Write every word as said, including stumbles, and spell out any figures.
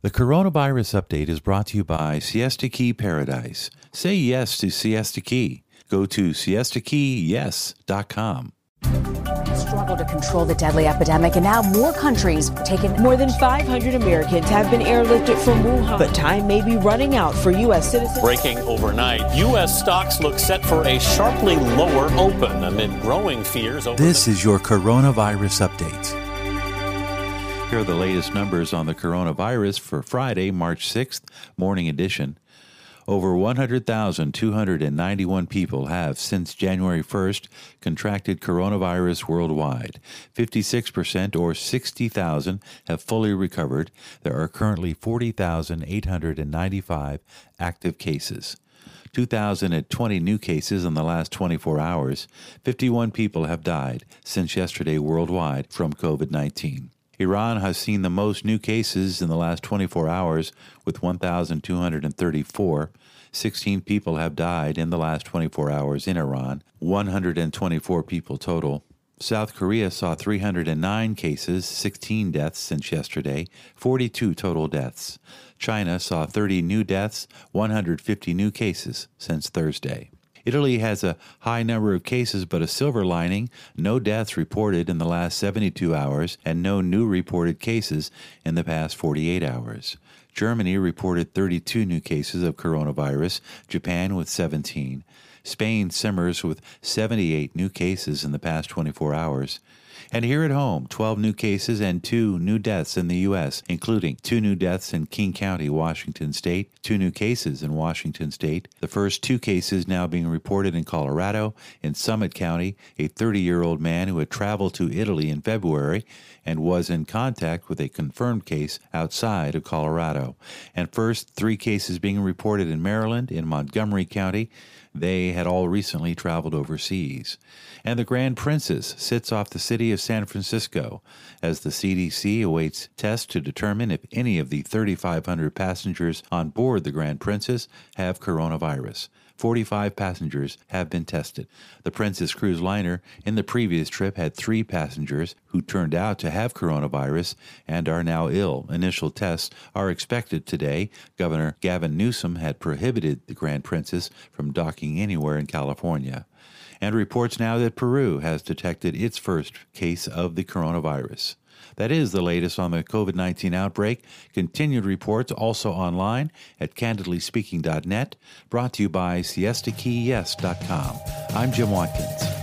The Coronavirus Update is brought to you by Siesta Key Paradise. Say yes to Siesta Key. Go to siesta key yes dot com. Struggle to control the deadly epidemic, and now more countries taking more than five hundred Americans have been airlifted from Wuhan. But time may be running out for U S citizens. Breaking overnight, U S stocks look set for a sharply lower open amid growing fears. Over this the- is your Coronavirus Update. Here are the latest numbers on the coronavirus for Friday, March sixth, morning edition. Over one hundred thousand two hundred ninety-one people have, since January first, contracted coronavirus worldwide. fifty-six percent, or sixty thousand, have fully recovered. There are currently forty thousand eight hundred ninety-five active cases. two thousand twenty new cases in the last twenty-four hours. fifty-one people have died since yesterday worldwide from COVID nineteen. Iran has seen the most new cases in the last twenty-four hours, with one thousand two hundred thirty-four. sixteen people have died in the last twenty-four hours in Iran, one hundred twenty-four people total. South Korea saw three hundred nine cases, sixteen deaths since yesterday, forty-two total deaths. China saw thirty new deaths, one hundred fifty new cases since Thursday. Italy has a high number of cases, but a silver lining: no deaths reported in the last seventy-two hours and no new reported cases in the past forty-eight hours. Germany reported thirty-two new cases of coronavirus, Japan with seventeen. Spain simmers with seventy-eight new cases in the past twenty-four hours. And here at home, twelve new cases and two new deaths in the U S, including two new deaths in King County, Washington State, two new cases in Washington State, the first two cases now being reported in Colorado, in Summit County, a thirty-year-old man who had traveled to Italy in February and was in contact with a confirmed case outside of Colorado. And first, three cases being reported in Maryland, in Montgomery County. They had all recently traveled overseas. And the Grand Princess sits off the city of San Francisco as the C D C awaits tests to determine if any of the three thousand five hundred passengers on board the Grand Princess have coronavirus. forty-five passengers have been tested. The Princess Cruise liner in the previous trip had three passengers who turned out to have coronavirus and are now ill. Initial tests are expected today. Governor Gavin Newsom had prohibited the Grand Princess from docking anywhere in California. And reports now that Peru has detected its first case of the coronavirus. That is the latest on the COVID nineteen outbreak. Continued reports also online at candidly speaking dot net, brought to you by siesta key yes dot com. I'm Jim Watkins.